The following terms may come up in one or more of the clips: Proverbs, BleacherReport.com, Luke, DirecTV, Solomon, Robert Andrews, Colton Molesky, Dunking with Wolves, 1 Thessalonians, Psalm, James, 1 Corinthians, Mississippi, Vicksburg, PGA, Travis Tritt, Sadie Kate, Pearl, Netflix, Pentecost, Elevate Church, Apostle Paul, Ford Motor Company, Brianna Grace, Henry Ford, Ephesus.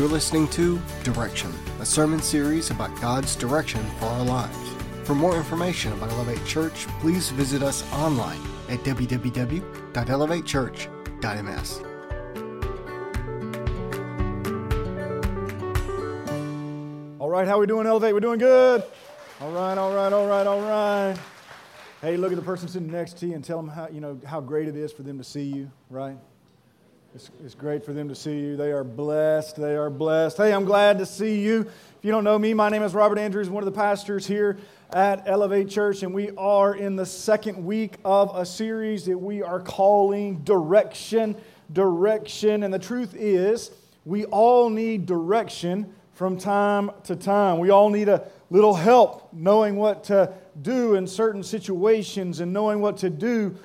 You're listening to Direction, a sermon series about God's direction for our lives. For more information about Elevate Church, please visit us online at www.elevatechurch.ms. All right, how are we doing, Elevate? We're doing good. All right. Hey, look at the person sitting next to you and tell them how great it is for them to see you, right? It's great for them to see you. They are blessed. Hey, I'm glad to see you. If you don't know me, my name is Robert Andrews, one of the pastors here at Elevate Church, and we are in the second week of a series that we are calling Direction. And the truth is, we all need direction from time to time. We all need a little help knowing what to do in certain situations and knowing what to do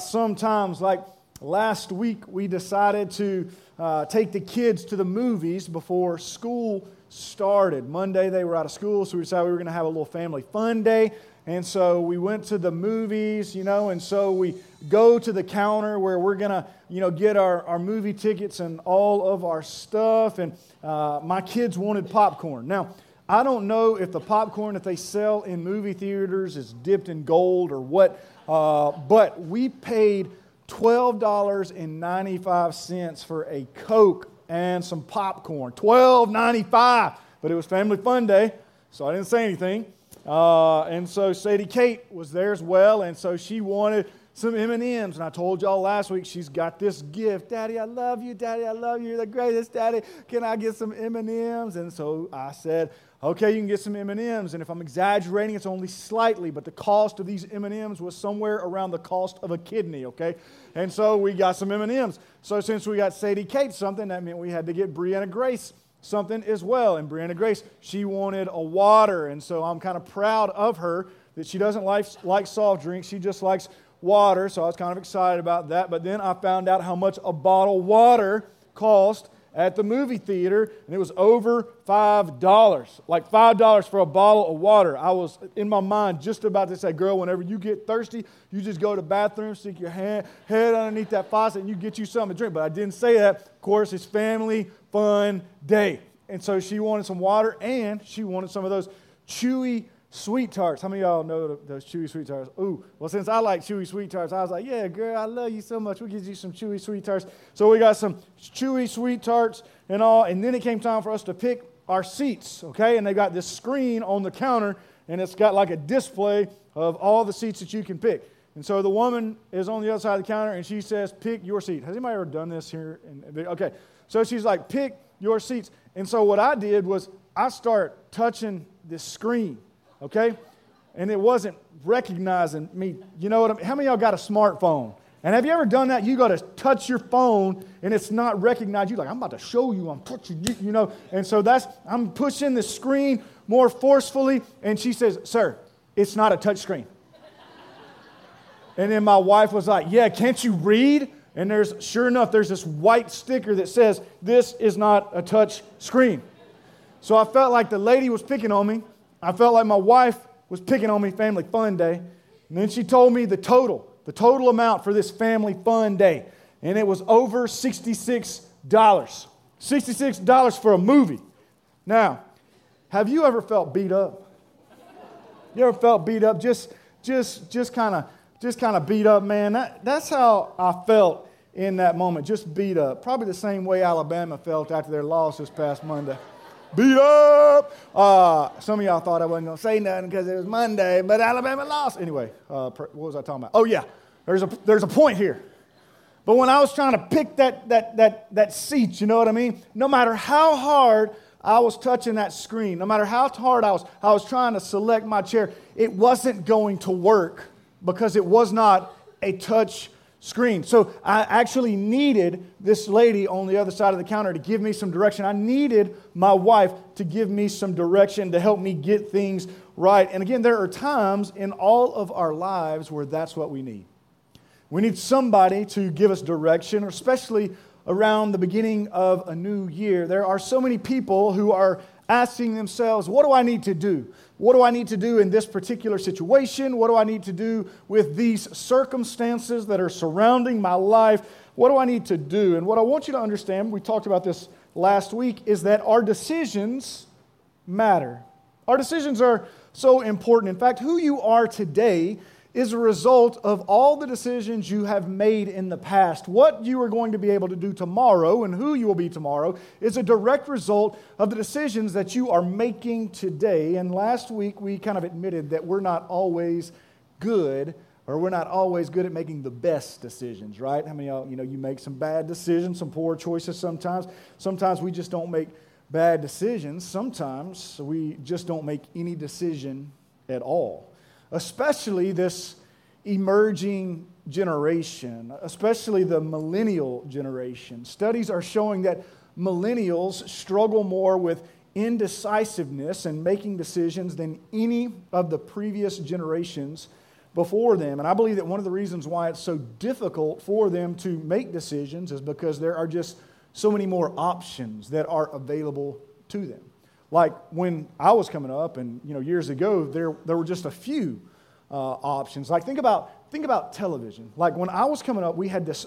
sometimes, like last week, we decided to take the kids to the movies before school started. Monday, they were out of school, so we decided we were going to have a little family fun day. And so we went to the movies, and so we go to the counter where we're going to, get our movie tickets and all of our stuff. And my kids wanted popcorn. Now, I don't know if the popcorn that they sell in movie theaters is dipped in gold or what, but we paid $12.95 for a Coke and some popcorn. $12.95. But it was family fun day, so I didn't say anything. And so Sadie Kate was there as well, and so she wanted some M&Ms. And I told y'all last week she's got this gift. Daddy, I love you. Daddy, I love you. You're the greatest, Daddy. Can I get some M&Ms? And so I said, okay, you can get some M&Ms. And if I'm exaggerating, it's only slightly, but the cost of these M&Ms was somewhere around the cost of a kidney, okay? And so we got some M&Ms. So since we got Sadie Kate something, that meant we had to get Brianna Grace something as well. And Brianna Grace, she wanted a water. And so I'm kind of proud of her that she doesn't like soft drinks. She just likes water. So I was kind of excited about that. But then I found out how much a bottle of water cost at the movie theater, and it was over $5, like $5 for a bottle of water. I was in my mind just about to say, girl, whenever you get thirsty, you just go to the bathroom, stick your head underneath that faucet, and you get you something to drink. But I didn't say that. Of course, it's family fun day. And so she wanted some water, and she wanted some of those chewy sweet tarts. How many of y'all know those chewy sweet tarts? Ooh, well, since I like chewy sweet tarts, I was like, yeah, girl, I love you so much. We'll get you some chewy sweet tarts. So we got some chewy sweet tarts and all, and then it came time for us to pick our seats, okay? And they got this screen on the counter, and it's got like a display of all the seats that you can pick. And so the woman is on the other side of the counter, and she says, pick your seat. Has anybody ever done this here? Okay, so she's like, pick your seats. And so what I did was I start touching this screen, okay? And it wasn't recognizing me. You know what I mean? How many of y'all got a smartphone? And have you ever done that? You got to touch your phone, and it's not recognized. You're like, I'm about to show you. I'm touching you, And so I'm pushing the screen more forcefully, and she says, sir, it's not a touch screen. And then my wife was like, yeah, can't you read? And sure enough, there's this white sticker that says, this is not a touch screen. So I felt like the lady was picking on me. I felt like my wife was picking on me family fun day. And then she told me the total amount for this family fun day. And it was over $66. $66 for a movie. Now, have you ever felt beat up? You ever felt beat up? Just kind of beat up, man. That's how I felt in that moment. Just beat up. Probably the same way Alabama felt after their loss this past Monday. Beat up! Some of y'all thought I wasn't going to say nothing because it was Monday, but Alabama lost. Anyway, what was I talking about? Oh, yeah, there's a point here. But when I was trying to pick that seat, you know what I mean? No matter how hard I was touching that screen, no matter how hard I was trying to select my chair, it wasn't going to work because it was not a touch screen. So I actually needed this lady on the other side of the counter to give me some direction. I needed my wife to give me some direction to help me get things right. And again, there are times in all of our lives where that's what we need. We need somebody to give us direction, especially around the beginning of a new year. There are so many people who are asking themselves, what do I need to do? What do I need to do in this particular situation? What do I need to do with these circumstances that are surrounding my life? What do I need to do? And what I want you to understand, we talked about this last week is that our decisions matter. Our decisions are so important. In fact, who you are today is a result of all the decisions you have made in the past. What you are going to be able to do tomorrow and who you will be tomorrow is a direct result of the decisions that you are making today. And last week, we kind of admitted that we're not always good, or we're not always good at making the best decisions, right? How many of y'all, you make some bad decisions, some poor choices sometimes. Sometimes we just don't make bad decisions. Sometimes we just don't make any decision at all. Especially this emerging generation, especially the millennial generation. Studies are showing that millennials struggle more with indecisiveness and making decisions than any of the previous generations before them. And I believe that one of the reasons why it's so difficult for them to make decisions is because there are just so many more options that are available to them. Like when I was coming up, and years ago, there were just a few options. Like think about television. Like when I was coming up, we had this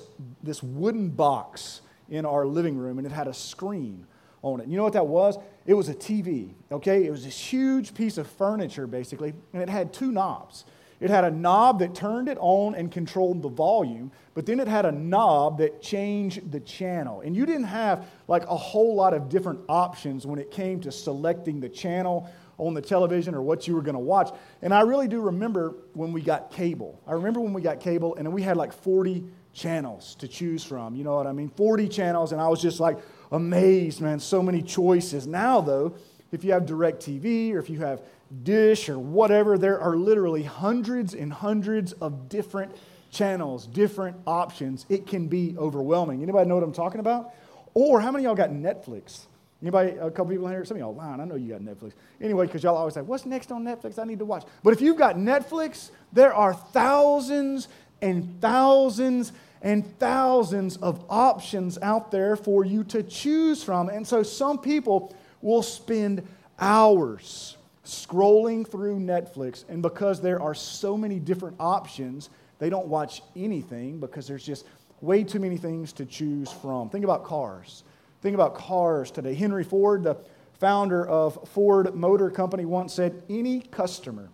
wooden box in our living room, and it had a screen on it. You know what that was? It was a TV. Okay, it was this huge piece of furniture basically, and it had two knobs. It had a knob that turned it on and controlled the volume, but then it had a knob that changed the channel. And you didn't have like a whole lot of different options when it came to selecting the channel on the television or what you were going to watch. And I really do remember when we got cable. I remember when we got cable, and then we had like 40 channels to choose from. You know what I mean? 40 channels, and I was just like amazed, man, so many choices. Now, though, if you have DirecTV or if you have Dish or whatever, there are literally hundreds and hundreds of different channels, different options. It can be overwhelming. Anybody know what I'm talking about? Or how many of y'all got Netflix? Anybody, a couple people here? Some of y'all lying. I know you got Netflix. Anyway, because y'all always say, what's next on Netflix? I need to watch. But if you've got Netflix, there are thousands and thousands and thousands of options out there for you to choose from. And so some people will spend hours scrolling through Netflix, and because there are so many different options, they don't watch anything because there's just way too many things to choose from. Think about cars. Think about cars today. Henry Ford, the founder of Ford Motor Company, once said, any customer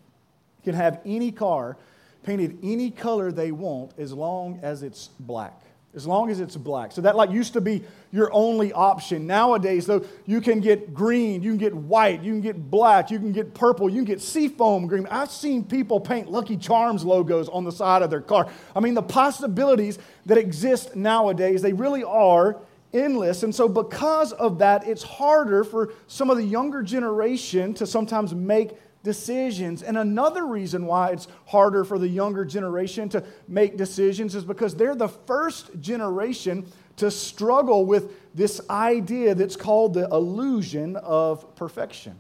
can have any car painted any color they want as long as it's black. As long as it's black. So that used to be your only option. Nowadays, though, you can get green, you can get white, you can get black, you can get purple, you can get seafoam green. I've seen people paint Lucky Charms logos on the side of their car. I mean, the possibilities that exist nowadays, they really are endless. And so because of that, it's harder for some of the younger generation to sometimes make decisions. And another reason why it's harder for the younger generation to make decisions is because they're the first generation to struggle with this idea that's called the illusion of perfection.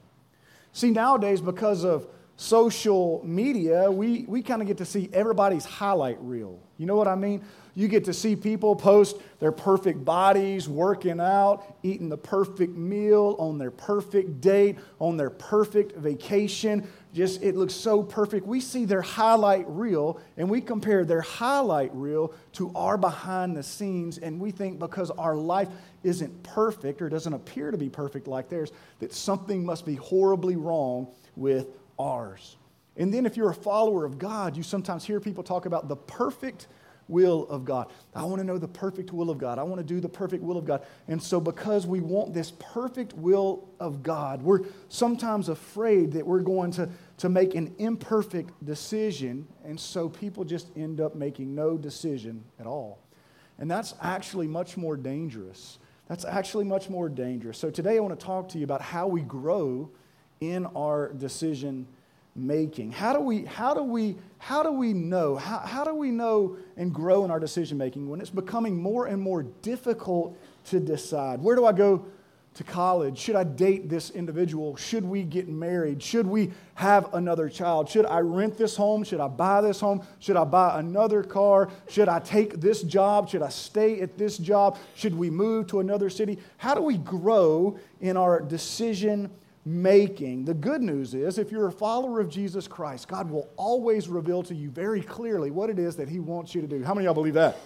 See, nowadays, because of social media, we kind of get to see everybody's highlight reel. You know what I mean? You get to see people post their perfect bodies, working out, eating the perfect meal, on their perfect date, on their perfect vacation. Just, it looks so perfect. We see their highlight reel, and we compare their highlight reel to our behind the scenes, and we think because our life isn't perfect or doesn't appear to be perfect like theirs, that something must be horribly wrong with ours. And then if you're a follower of God, you sometimes hear people talk about the perfect will of God. I want to know the perfect will of God. I want to do the perfect will of God. And so because we want this perfect will of God, we're sometimes afraid that we're going to make an imperfect decision. And so people just end up making no decision at all. And that's actually much more dangerous. That's actually much more dangerous. So today I want to talk to you about how we grow in our decision making. How do we know and grow in our decision making when it's becoming more and more difficult to decide? Where do I go to college? Should I date this individual? Should we get married? Should we have another child? Should I rent this home? Should I buy this home? Should I buy another car? Should I take this job? Should I stay at this job? Should we move to another city? How do we grow in our decision making? The good news is, if you're a follower of Jesus Christ, God will always reveal to you very clearly what it is that He wants you to do. How many of y'all believe that?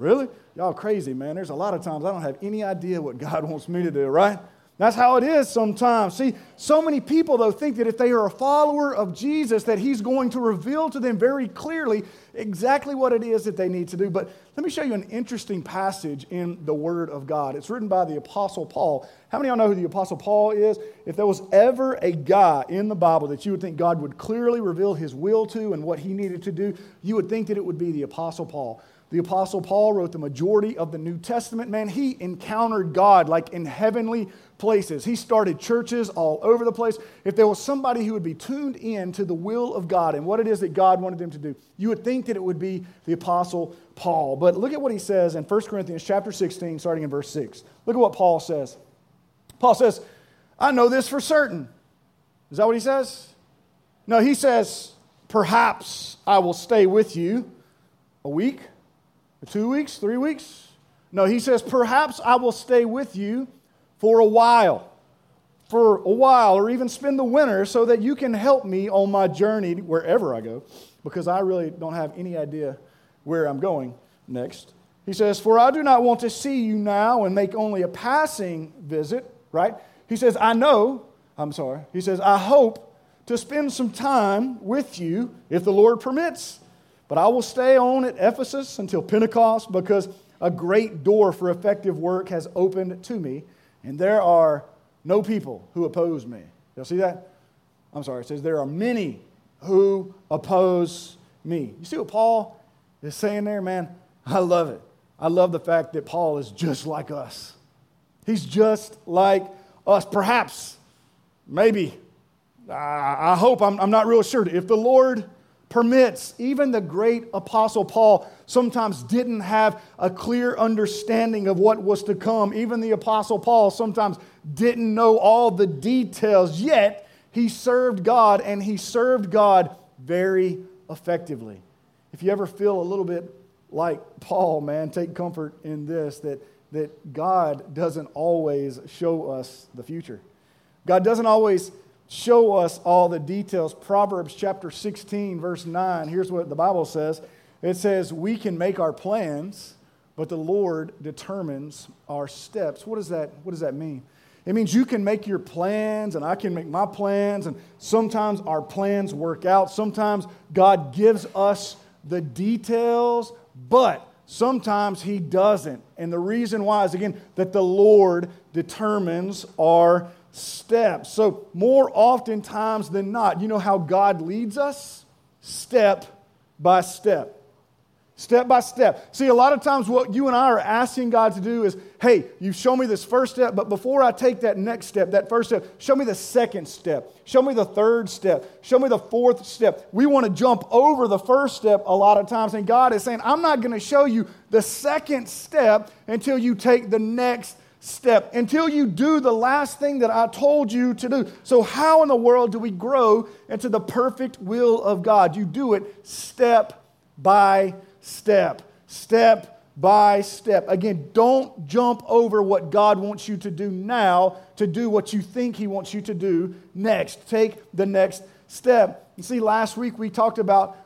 Really? Y'all crazy, man. There's a lot of times I don't have any idea what God wants me to do, right? That's how it is sometimes. See, so many people, though, think that if they are a follower of Jesus, that he's going to reveal to them very clearly exactly what it is that they need to do. But let me show you an interesting passage in the Word of God. It's written by the Apostle Paul. How many of y'all know who the Apostle Paul is? If there was ever a guy in the Bible that you would think God would clearly reveal his will to and what he needed to do, you would think that it would be the Apostle Paul. The Apostle Paul wrote the majority of the New Testament. Man, he encountered God like in heavenly places. He started churches all over the place. If there was somebody who would be tuned in to the will of God and what it is that God wanted them to do, you would think that it would be the Apostle Paul. But look at what he says in 1 Corinthians chapter 16, starting in verse 6. Look at what Paul says. Paul says, I know this for certain. Is that what he says? No, he says, perhaps I will stay with you a week. 2 weeks, 3 weeks? No, he says, perhaps I will stay with you for a while, or even spend the winter so that you can help me on my journey wherever I go, because I really don't have any idea where I'm going next. He says, for I do not want to see you now and make only a passing visit, right? He says, He says, I hope to spend some time with you if the Lord permits. But I will stay on at Ephesus until Pentecost, because a great door for effective work has opened to me, and there are no people who oppose me. Y'all see that? It says there are many who oppose me. You see what Paul is saying there, man? I love it. I love the fact that Paul is just like us. He's just like us. Perhaps, maybe, I hope, I'm not real sure. If the Lord permits, even the great Apostle Paul sometimes didn't have a clear understanding of what was to come. Even the Apostle Paul sometimes didn't know all the details, yet he served God, and he served God very effectively. If you ever feel a little bit like Paul, man, take comfort in this, that God doesn't always show us the future. God doesn't always show us all the details. Proverbs chapter 16, verse 9. Here's what the Bible says. It says, we can make our plans, but the Lord determines our steps. What does that mean? It means you can make your plans, and I can make my plans, and sometimes our plans work out. Sometimes God gives us the details, but sometimes he doesn't. And the reason why is, again, that the Lord determines our steps. So more oftentimes than not, you know how God leads us? Step by step. Step by step. See, a lot of times what you and I are asking God to do is, hey, you show me this first step, but before I take that next step, that first step, show me the second step. Show me the third step. Show me the fourth step. We want to jump over the first step a lot of times, and God is saying, I'm not going to show you the second step until you take the next step, until you do the last thing that I told you to do. So how in the world do we grow into the perfect will of God? You do it step by step, step by step. Again, don't jump over what God wants you to do now to do what you think he wants you to do next. Take the next step. You see, last week we talked about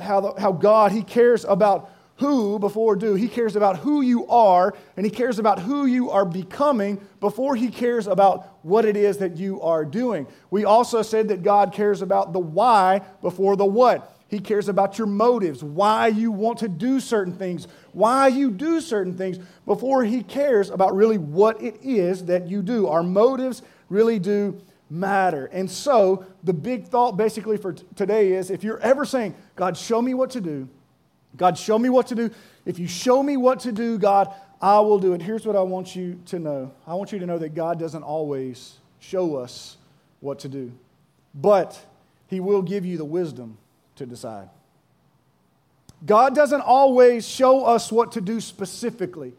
how God, he cares about who before do. He cares about who you are, and he cares about who you are becoming before he cares about what it is that you are doing. We also said that God cares about the why before the what. He cares about your motives, why you want to do certain things, why you do certain things, before he cares about really what it is that you do. Our motives really do matter. And so the big thought basically for today is, if you're ever saying, God, show me what to do, God, show me what to do. If you show me what to do, God, I will do it. Here's what I want you to know. I want you to know that God doesn't always show us what to do, but he will give you the wisdom to decide. God doesn't always show us what to do specifically,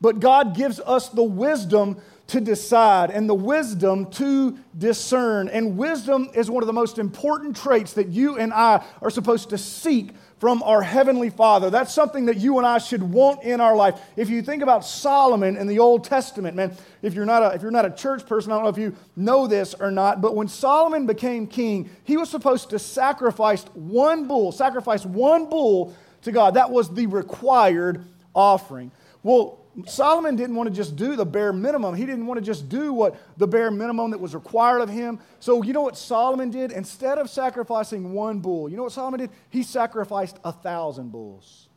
but God gives us the wisdom to decide and the wisdom to discern. And wisdom is one of the most important traits that you and I are supposed to seek from our Heavenly Father. That's something that you and I should want in our life. If you think about Solomon in the Old Testament, man, if you're not a church person, I don't know if you know this or not, but when Solomon became king, he was supposed to sacrifice one bull to God. That was the required offering. Well, Solomon didn't want to just do the bare minimum. He didn't want to just do what the bare minimum that was required of him. So you know what Solomon did? Instead of sacrificing one bull, you know what Solomon did? He sacrificed 1,000 bulls.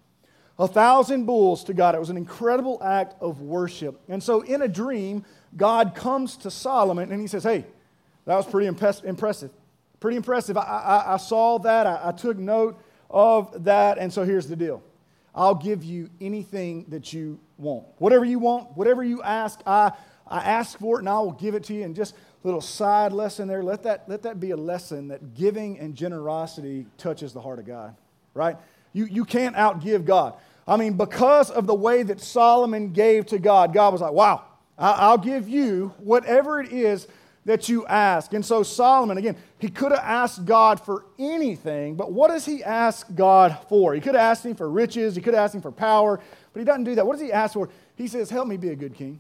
1,000 bulls to God. It was an incredible act of worship. And so in a dream, God comes to Solomon and he says, hey, that was pretty impressive. Pretty impressive. I saw that. I took note of that. And so here's the deal. I'll give you anything that you want. Whatever you want, whatever you ask, I ask for it and I will give it to you. And just a little side lesson there. Let that be a lesson that giving and generosity touches the heart of God, right? You can't outgive God. I mean, because of the way that Solomon gave to God, God was like, wow, I'll give you whatever it is that you ask. And so Solomon, again, he could have asked God for anything, but what does he ask God for? He could have asked him for riches, he could have asked him for power, but he doesn't do that. What does he ask for? He says, help me be a good king.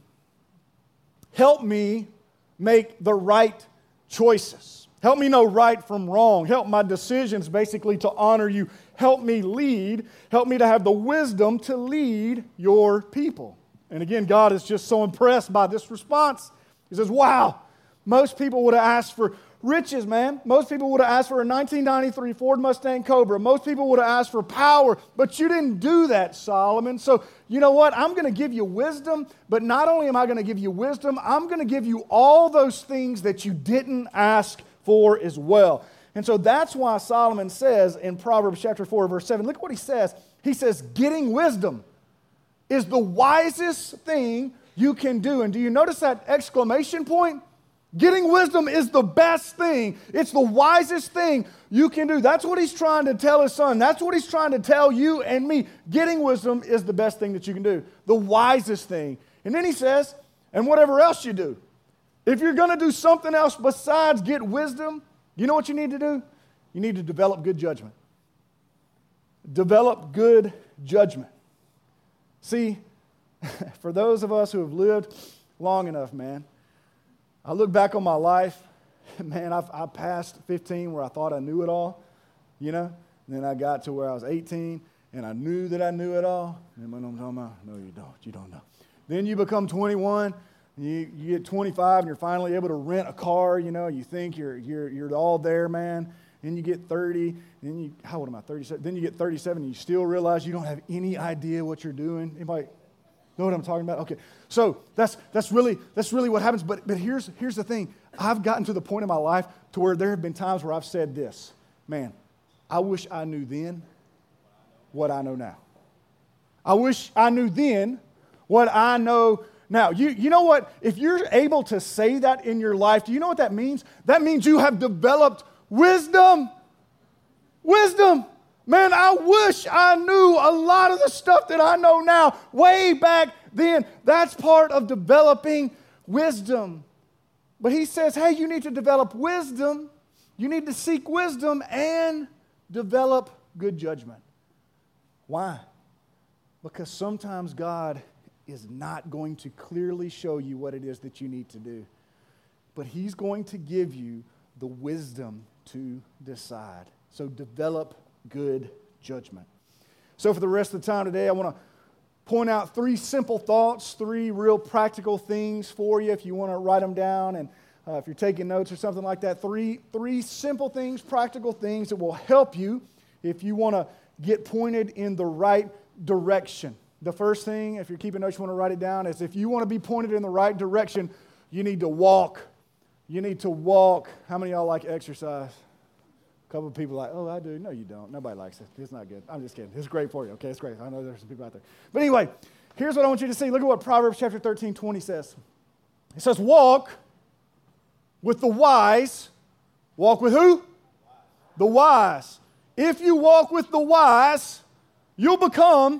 Help me make the right choices. Help me know right from wrong. Help my decisions basically to honor you. Help me lead. Help me to have the wisdom to lead your people. And again, God is just so impressed by this response. He says, wow, most people would have asked for riches, man. Most people would have asked for a 1993 Ford Mustang Cobra. Most people would have asked for power, but you didn't do that, Solomon. So you know what? I'm going to give you wisdom, but not only am I going to give you wisdom, I'm going to give you all those things that you didn't ask for as well. And so that's why Solomon says in Proverbs chapter 4, verse 7, look what he says. He says, getting wisdom is the wisest thing you can do. And do you notice that exclamation point? Getting wisdom is the best thing. It's the wisest thing you can do. That's what he's trying to tell his son. That's what he's trying to tell you and me. Getting wisdom is the best thing that you can do, the wisest thing. And then he says, and whatever else you do, if you're going to do something else besides get wisdom, you know what you need to do? You need to develop good judgment. Develop good judgment. See, for those of us who have lived long enough, man, I look back on my life, man, I passed 15 where I thought I knew it all, you know, and then I got to where I was 18 and I knew that I knew it all. And when I'm talking about, no, you don't know. Then you become 21, you get 25 and you're finally able to rent a car, you know, you think you're all there, man. Then you get 30, then you, how old am I, 37? Then you get 37 and you still realize you don't have any idea what you're doing. Anybody know what I'm talking about? Okay, so that's really what happens. But here's the thing. I've gotten to the point in my life to where there have been times where I've said this, man, I wish I knew then what I know now. I wish I knew then what I know now. You know what? If you're able to say that in your life, do you know what that means? That means you have developed wisdom. Wisdom. Man, I wish I knew a lot of the stuff that I know now way back then. That's part of developing wisdom. But he says, hey, you need to develop wisdom. You need to seek wisdom and develop good judgment. Why? Because sometimes God is not going to clearly show you what it is that you need to do. But he's going to give you the wisdom to decide. So develop good judgment. So for the rest of the time today, I want to point out three simple thoughts, three real practical things for you if you want to write them down. And if you're taking notes or something like that, three simple things, practical things that will help you if you want to get pointed in the right direction. The first thing, if you're keeping notes, you want to write it down, is if you want to be pointed in the right direction, you need to walk. You need to walk. How many of y'all like exercise? A couple of people are like, oh, I do. No, you don't. Nobody likes it. It's not good. I'm just kidding. It's great for you, okay? It's great. I know there's some people out there. But anyway, here's what I want you to see. Look at what Proverbs chapter 13:20 says. It says, walk with the wise. Walk with who? The wise. If you walk with the wise, you'll become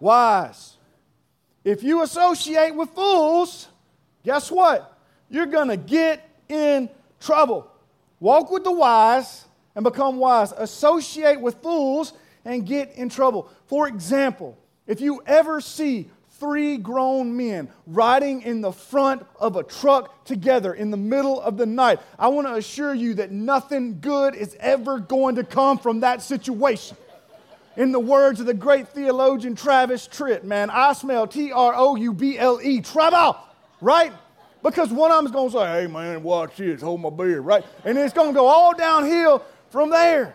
wise. If you associate with fools, guess what? You're going to get in trouble. Walk with the wise and become wise. Associate with fools and get in trouble. For example, if you ever see three grown men riding in the front of a truck together in the middle of the night, I want to assure you that nothing good is ever going to come from that situation. In the words of the great theologian Travis Tritt, man, I smell T-R-O-U-B-L-E, trouble, right? Because one of them's going to say, hey, man, watch this, hold my beer, right? And it's going to go all downhill from there.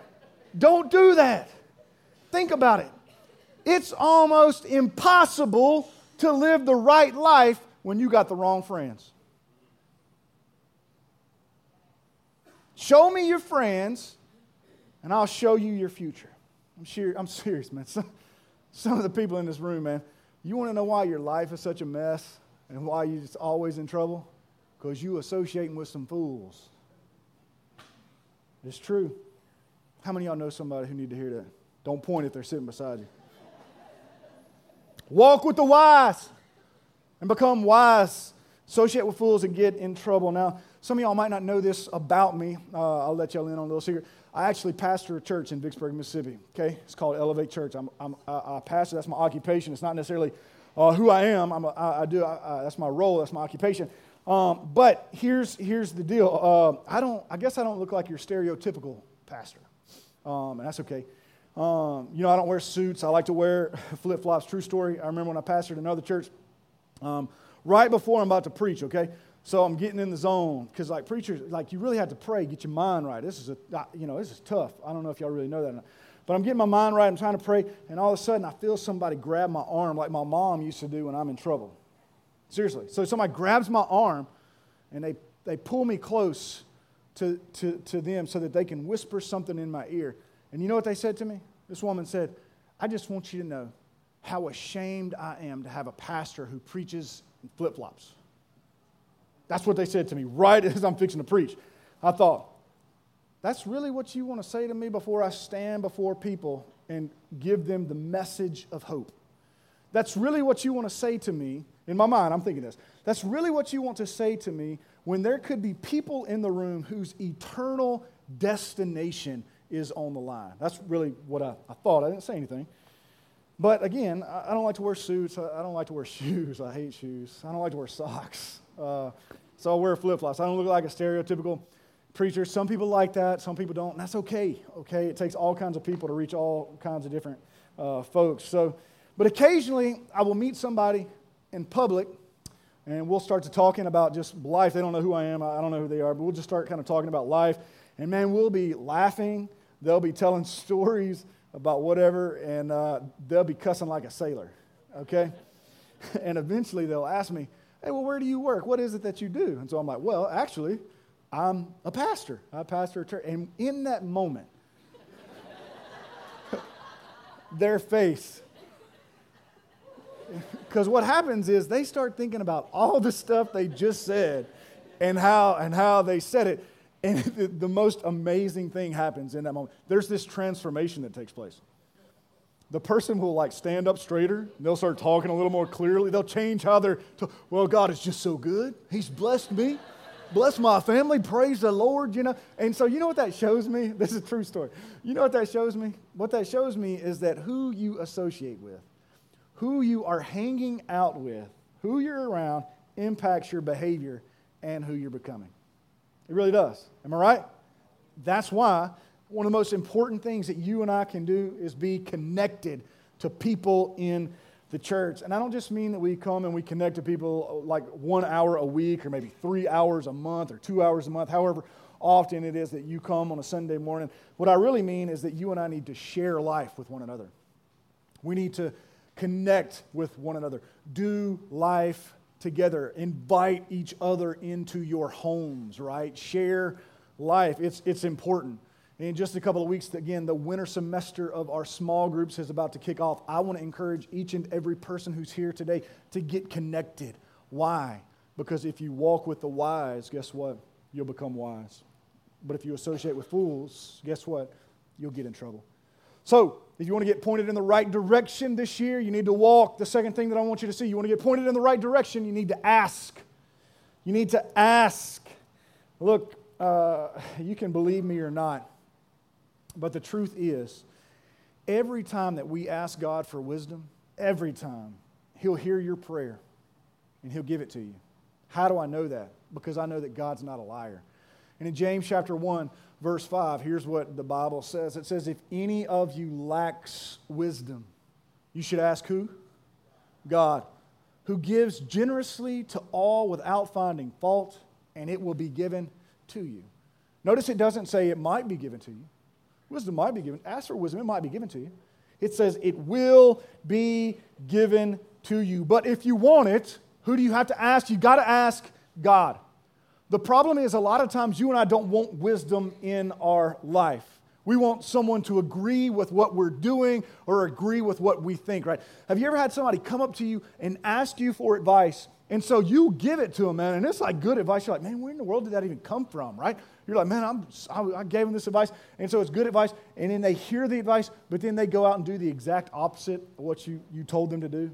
Don't do that. Think about it. It's almost impossible to live the right life when you got the wrong friends. Show me your friends, and I'll show you your future. I'm serious, man. Some of the people in this room, man, you want to know why your life is such a mess and why you're just always in trouble? Because you associating with some fools. It's true. How many of y'all know somebody who need to hear that? Don't point if they're sitting beside you. Walk with the wise and become wise. Associate with fools and get in trouble. Now, some of y'all might not know this about me. I'll let y'all in on a little secret. I actually pastor a church in Vicksburg, Mississippi. Okay, it's called Elevate Church. I pastor. That's my occupation. It's not necessarily who I am. That's my role. That's my occupation. But here's the deal. I guess I don't look like your stereotypical pastor, and that's okay. I don't wear suits. I like to wear flip flops. True story. I remember when I pastored another church. Right before I'm about to preach, okay? So I'm getting in the zone because, like, preachers, like, you really have to pray, get your mind right. This is tough. I don't know if y'all really know that or not. But I'm getting my mind right. I'm trying to pray, and all of a sudden I feel somebody grab my arm like my mom used to do when I'm in trouble. Seriously. So somebody grabs my arm, and they pull me close to them so that they can whisper something in my ear. And you know what they said to me? This woman said, I just want you to know how ashamed I am to have a pastor who preaches and flip-flops. That's what they said to me right as I'm fixing to preach. I thought, that's really what you want to say to me before I stand before people and give them the message of hope? That's really what you want to say to me. In my mind, I'm thinking this. That's really what you want to say to me when there could be people in the room whose eternal destination is on the line. That's really what I thought. I didn't say anything. But again, I don't like to wear suits. I don't like to wear shoes. I hate shoes. I don't like to wear socks. So I wear flip-flops. I don't look like a stereotypical preacher. Some people like that. Some people don't. And that's okay. Okay, it takes all kinds of people to reach all kinds of different folks. So, but occasionally, I will meet somebody in public, and we'll start to talking about just life. They don't know who I am. I don't know who they are. But we'll just start kind of talking about life. And man, we'll be laughing. They'll be telling stories about whatever, and they'll be cussing like a sailor, okay? And eventually they'll ask me, hey, well, where do you work? What is it that you do? And so I'm like, well, actually, I'm a pastor. I pastor a church. And in that moment, their face, because what happens is they start thinking about all the stuff they just said and how they said it. And the most amazing thing happens in that moment. There's this transformation that takes place. The person will, like, stand up straighter. And they'll start talking a little more clearly. They'll change how they're, well, God is just so good. He's blessed me. Bless my family. Praise the Lord, you know. And so you know what that shows me? This is a true story. You know what that shows me? What that shows me is that who you associate with, who you are hanging out with, who you're around impacts your behavior and who you're becoming. It really does. Am I right? That's why one of the most important things that you and I can do is be connected to people in the church. And I don't just mean that we come and we connect to people like 1 hour a week or maybe 3 hours a month or 2 hours a month, however often it is that you come on a Sunday morning. What I really mean is that you and I need to share life with one another. We need to connect with one another. Do life together, invite each other into your homes, right? Share life. It's important. In just a couple of weeks, again, the winter semester of our small groups is about to kick off. I want to encourage each and every person who's here today to get connected. Why? Because if you walk with the wise, guess what? You'll become wise. But if you associate with fools, guess what? You'll get in trouble. So, if you want to get pointed in the right direction this year, you need to walk. The second thing that I want you to see, you want to get pointed in the right direction, you need to ask. You need to ask. Look, you can believe me or not, but the truth is, every time that we ask God for wisdom, every time, He'll hear your prayer and He'll give it to you. How do I know that? Because I know that God's not a liar. And in James chapter 1, verse 5, here's what the Bible says. It says, if any of you lacks wisdom, you should ask who? God, who gives generously to all without finding fault, and it will be given to you. Notice it doesn't say it might be given to you. Wisdom might be given. Ask for wisdom, it might be given to you. It says it will be given to you. But if you want it, who do you have to ask? You got to ask God. The problem is a lot of times you and I don't want wisdom in our life. We want someone to agree with what we're doing or agree with what we think, right? Have you ever had somebody come up to you and ask you for advice, and so you give it to them, man, and it's like good advice. You're like, man, where in the world did that even come from, right? You're like, man, I gave them this advice, and so it's good advice, and then they hear the advice, but then they go out and do the exact opposite of what you told them to do.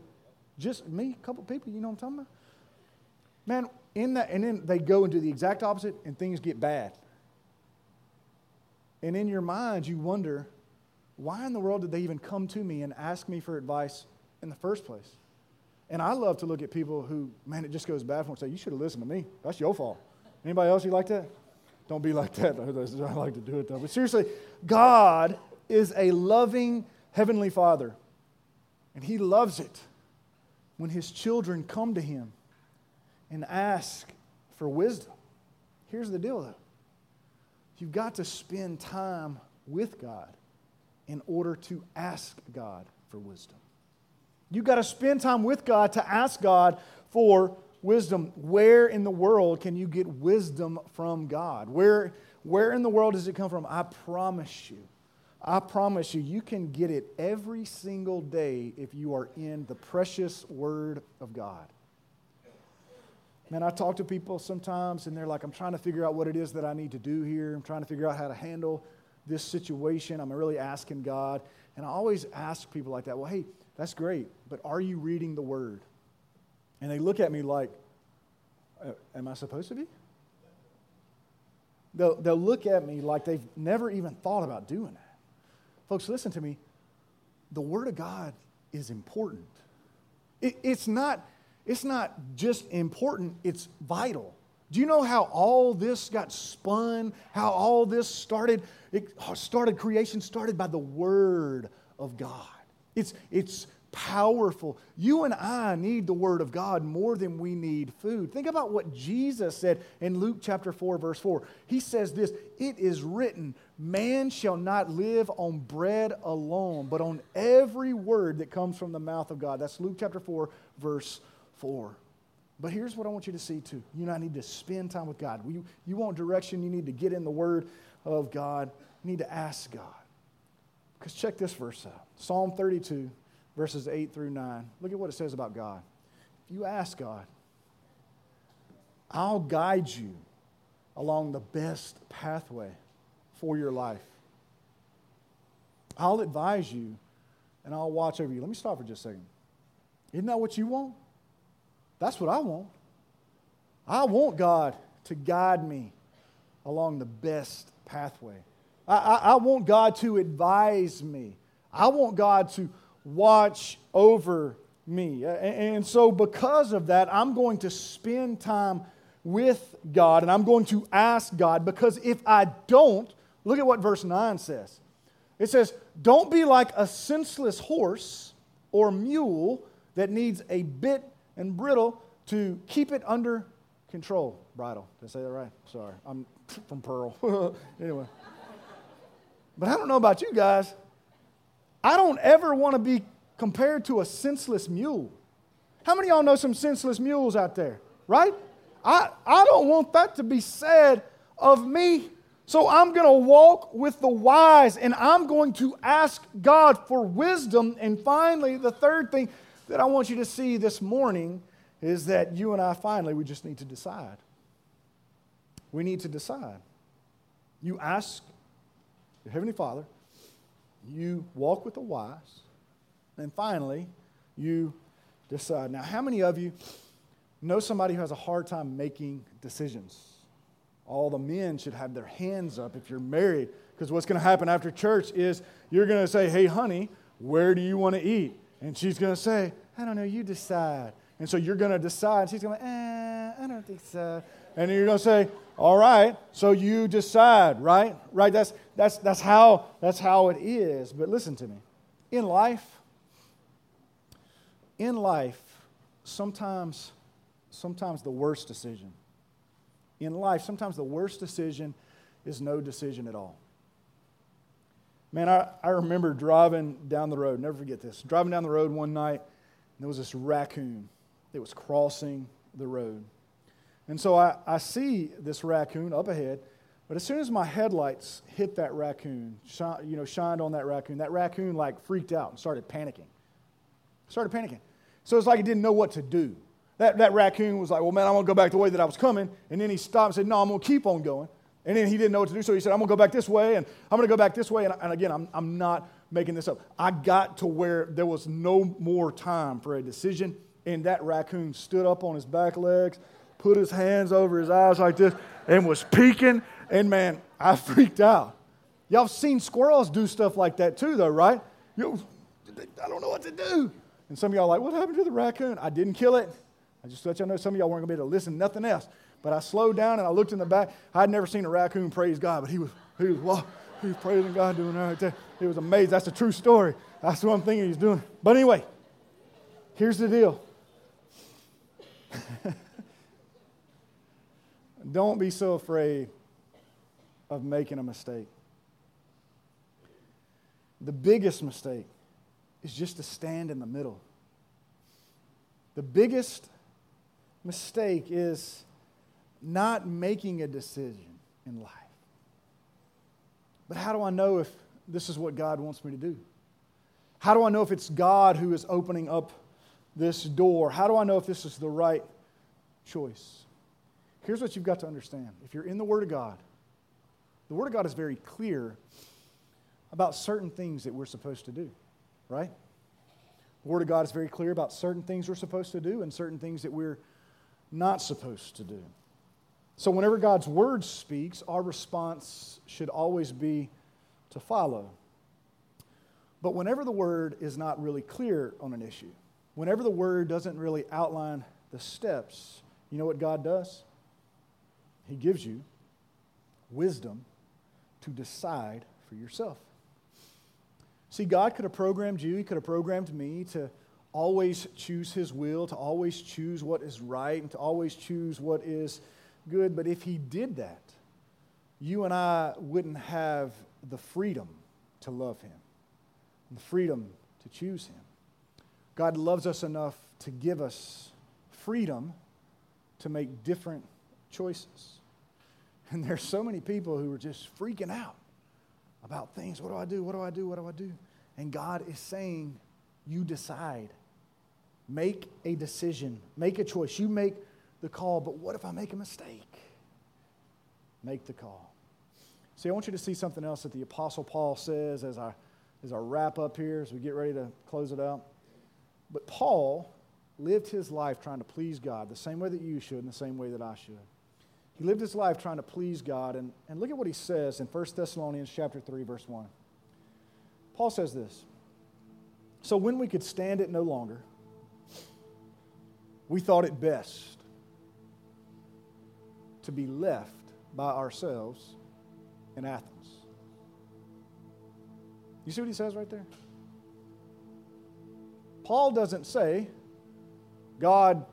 Just me, a couple people, you know what I'm talking about? Man, and then they go and do the exact opposite, and things get bad. And in your mind, you wonder, why in the world did they even come to me and ask me for advice in the first place? And I love to look at people who, man, it just goes bad for them and say, you should have listened to me. That's your fault. Anybody else you like that? Don't be like that. I like to do it, though. But seriously, God is a loving heavenly Father, and He loves it when His children come to Him and ask for wisdom. Here's the deal, though. You've got to spend time with God in order to ask God for wisdom. You've got to spend time with God to ask God for wisdom. Where in the world can you get wisdom from God? Where in the world does it come from? I promise you, you can get it every single day if you are in the precious Word of God. Man, I talk to people sometimes, and they're like, I'm trying to figure out what it is that I need to do here. I'm trying to figure out how to handle this situation. I'm really asking God. And I always ask people like that, well, hey, that's great, but are you reading the Word? And they look at me like, am I supposed to be? They'll look at me like they've never even thought about doing that. Folks, listen to me. The Word of God is important. It's not just important, it's vital. Do you know how all this got spun? How all this started? Creation started by the Word of God. It's powerful. You and I need the Word of God more than we need food. Think about what Jesus said in Luke chapter 4, verse 4. He says this, it is written, man shall not live on bread alone, but on every word that comes from the mouth of God. That's Luke chapter 4, verse 4. But here's what I want you to see too. You and I need to spend time with God. You want direction, you need to get in the Word of God. You need to ask God. Because check this verse out. Psalm 32, verses 8 through 9. Look at what it says about God. If you ask God, I'll guide you along the best pathway for your life. I'll advise you and I'll watch over you. Let me stop for just a second. Isn't that what you want? That's what I want. I want God to guide me along the best pathway. I want God to advise me. I want God to watch over me. And so because of that, I'm going to spend time with God and I'm going to ask God, because if I don't, look at what verse 9 says. It says, don't be like a senseless horse or mule that needs a bit and bridle to keep it under control. Bridle. Did I say that right? Sorry. I'm from Pearl. Anyway. But I don't know about you guys. I don't ever want to be compared to a senseless mule. How many of y'all know some senseless mules out there? Right? I don't want that to be said of me. So I'm going to walk with the wise, and I'm going to ask God for wisdom. And finally, the third thing that I want you to see this morning is that you and I finally, we just need to decide. We need to decide. You ask your Heavenly Father, you walk with the wise, and finally, you decide. Now, how many of you know somebody who has a hard time making decisions? All the men should have their hands up if you're married, because what's going to happen after church is you're going to say, hey, honey, where do you want to eat? And she's going to say, I don't know, you decide. And so you're going to decide. She's going to, I don't think so. And you're going to say, All right. So you decide, right? Right. That's how it is. But listen to me. In life, sometimes the worst decision. In life, sometimes the worst decision is no decision at all. Man, I remember driving down the road. Never forget this. Driving down the road one night, and there was this raccoon that was crossing the road. And so I see this raccoon up ahead, but as soon as my headlights hit that raccoon, shined on that raccoon like freaked out and started panicking. So it's like he didn't know what to do. That raccoon was like, well, man, I'm going to go back the way that I was coming. And then he stopped and said, no, I'm going to keep on going. And then he didn't know what to do, so he said, I'm going to go back this way, and I'm going to go back this way. And again, I'm not making this up. I got to where there was no more time for a decision, and that raccoon stood up on his back legs, put his hands over his eyes like this, and was peeking. And, man, I freaked out. Y'all have seen squirrels do stuff like that too, though, right? I don't know what to do. And some of y'all are like, what happened to the raccoon? I didn't kill it. I just let y'all know some of y'all weren't going to be able to listen to nothing else. But I slowed down and I looked in the back. I'd never seen a raccoon praise God, but he was praising God, doing that right there. He was amazed. That's a true story. That's what I'm thinking he's doing. But anyway, here's the deal. Don't be so afraid of making a mistake. The biggest mistake is just to stand in the middle. The biggest mistake is not making a decision in life. But how do I know if this is what God wants me to do? How do I know if it's God who is opening up this door? How do I know if this is the right choice? Here's what you've got to understand. If you're in the Word of God, the Word of God is very clear about certain things that we're supposed to do, right? The Word of God is very clear about certain things we're supposed to do and certain things that we're not supposed to do. So whenever God's Word speaks, our response should always be to follow. But whenever the Word is not really clear on an issue, whenever the Word doesn't really outline the steps, you know what God does? He gives you wisdom to decide for yourself. See, God could have programmed you, He could have programmed me to always choose His will, to always choose what is right, and to always choose what is good, but if He did that, you and I wouldn't have the freedom to love Him, and the freedom to choose Him. God loves us enough to give us freedom to make different choices. And there's so many people who are just freaking out about things. What do I do? What do I do? What do I do? And God is saying, you decide. Make a decision. Make a choice. You make the call, but what if I make a mistake? Make the call. See, I want you to see something else that the Apostle Paul says as I wrap up here, as we get ready to close it out. But Paul lived his life trying to please God the same way that you should and the same way that I should. He lived his life trying to please God, and look at what he says in 1 Thessalonians chapter 3, verse 1. Paul says this, so when we could stand it no longer, we thought it best to be left by ourselves in Athens. You see what he says right there? Paul doesn't say, God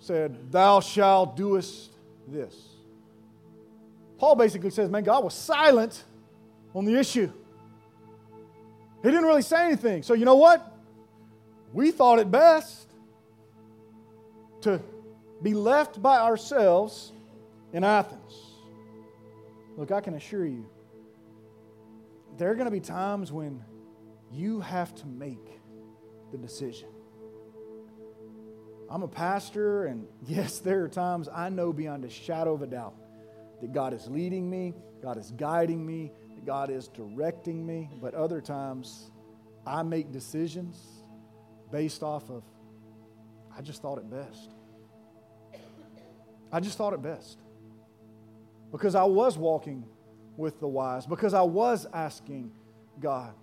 said, thou shalt doest this. Paul basically says, man, God was silent on the issue. He didn't really say anything. So you know what? We thought it best to be left by ourselves in Athens. Look, I can assure you, there are going to be times when you have to make the decision. I'm a pastor, and yes, there are times I know beyond a shadow of a doubt that God is leading me, God is guiding me, that God is directing me, but other times I make decisions based off of, I just thought it best. I just thought it best. Because I was walking with the wise. Because I was asking God.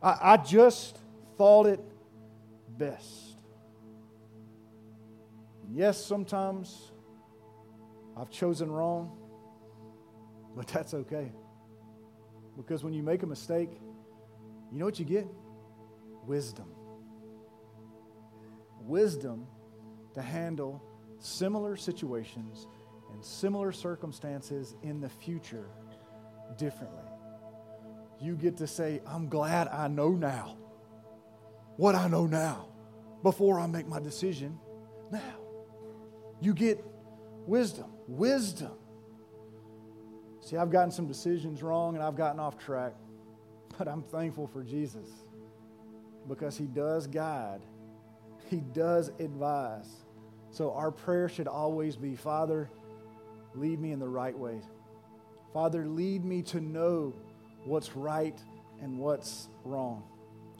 I just thought it best. Yes, sometimes I've chosen wrong. But that's okay. Because when you make a mistake, you know what you get? Wisdom. Wisdom to handle similar situations and similar circumstances in the future differently. You get to say, I'm glad I know now what I know now before I make my decision now. You get wisdom. Wisdom. See, I've gotten some decisions wrong and I've gotten off track, but I'm thankful for Jesus because he does guide. He does advise. So our prayer should always be, Father, lead me in the right way. Father, lead me to know what's right and what's wrong.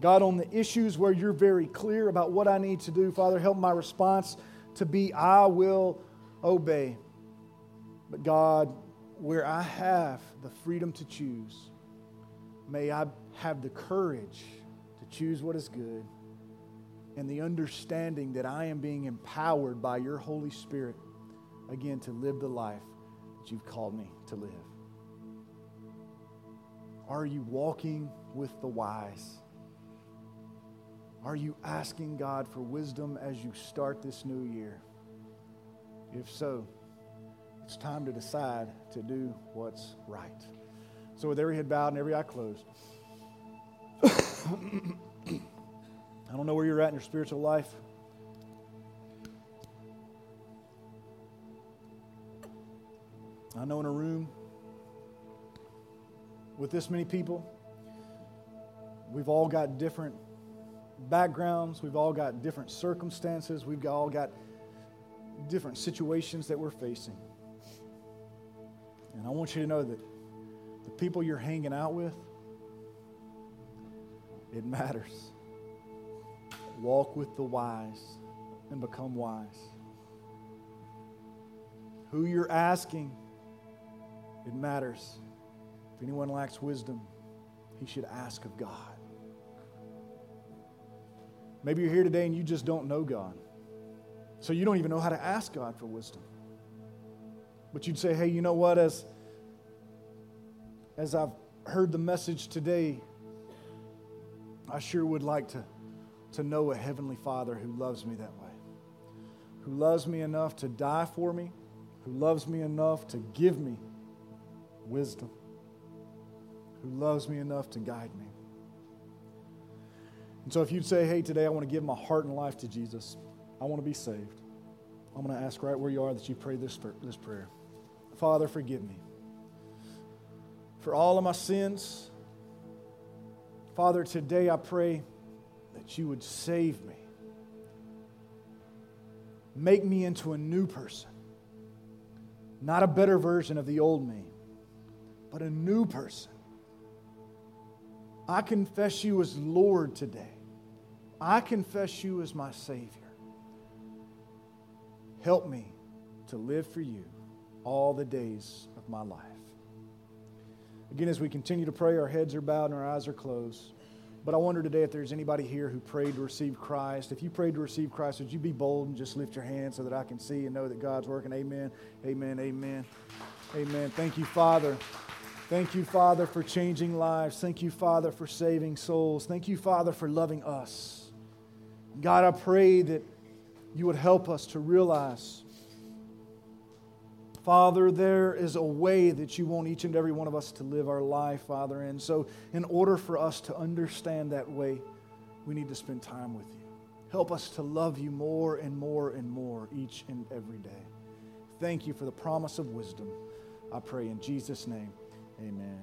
God, on the issues where you're very clear about what I need to do, Father, help my response to be, I will obey. But God, where I have the freedom to choose, may I have the courage to choose what is good and the understanding that I am being empowered by your Holy Spirit, again, to live the life that you've called me to live. Are you walking with the wise? Are you asking God for wisdom as you start this new year? If so, it's time to decide to do what's right. So with every head bowed and every eye closed, I don't know where you're at in your spiritual life. I know in a room with this many people, we've all got different backgrounds. We've all got different circumstances. We've all got different situations that we're facing. And I want you to know that the people you're hanging out with, it matters. Walk with the wise and become wise. Who you're asking, it matters. If anyone lacks wisdom, he should ask of God. Maybe you're here today and you just don't know God. So you don't even know how to ask God for wisdom. But you'd say, hey, you know what? As I've heard the message today, I sure would like to know a heavenly Father who loves me that way, who loves me enough to die for me, who loves me enough to give me wisdom, who loves me enough to guide me. And so if you'd say, hey, today I want to give my heart and life to Jesus, I want to be saved, I'm going to ask right where you are that you pray this prayer. Father, forgive me for all of my sins. Father, today I pray that you would save me. Make me into a new person. Not a better version of the old me, but a new person. I confess you as Lord today. I confess you as my Savior. Help me to live for you all the days of my life. Again, as we continue to pray, our heads are bowed and our eyes are closed. But I wonder today if there's anybody here who prayed to receive Christ. If you prayed to receive Christ, would you be bold and just lift your hand so that I can see and know that God's working? Amen, amen, amen, amen. Thank you, Father. Thank you, Father, for changing lives. Thank you, Father, for saving souls. Thank you, Father, for loving us. God, I pray that you would help us to realize, Father, there is a way that you want each and every one of us to live our life, Father. And so in order for us to understand that way, we need to spend time with you. Help us to love you more and more and more each and every day. Thank you for the promise of wisdom. I pray in Jesus' name, amen.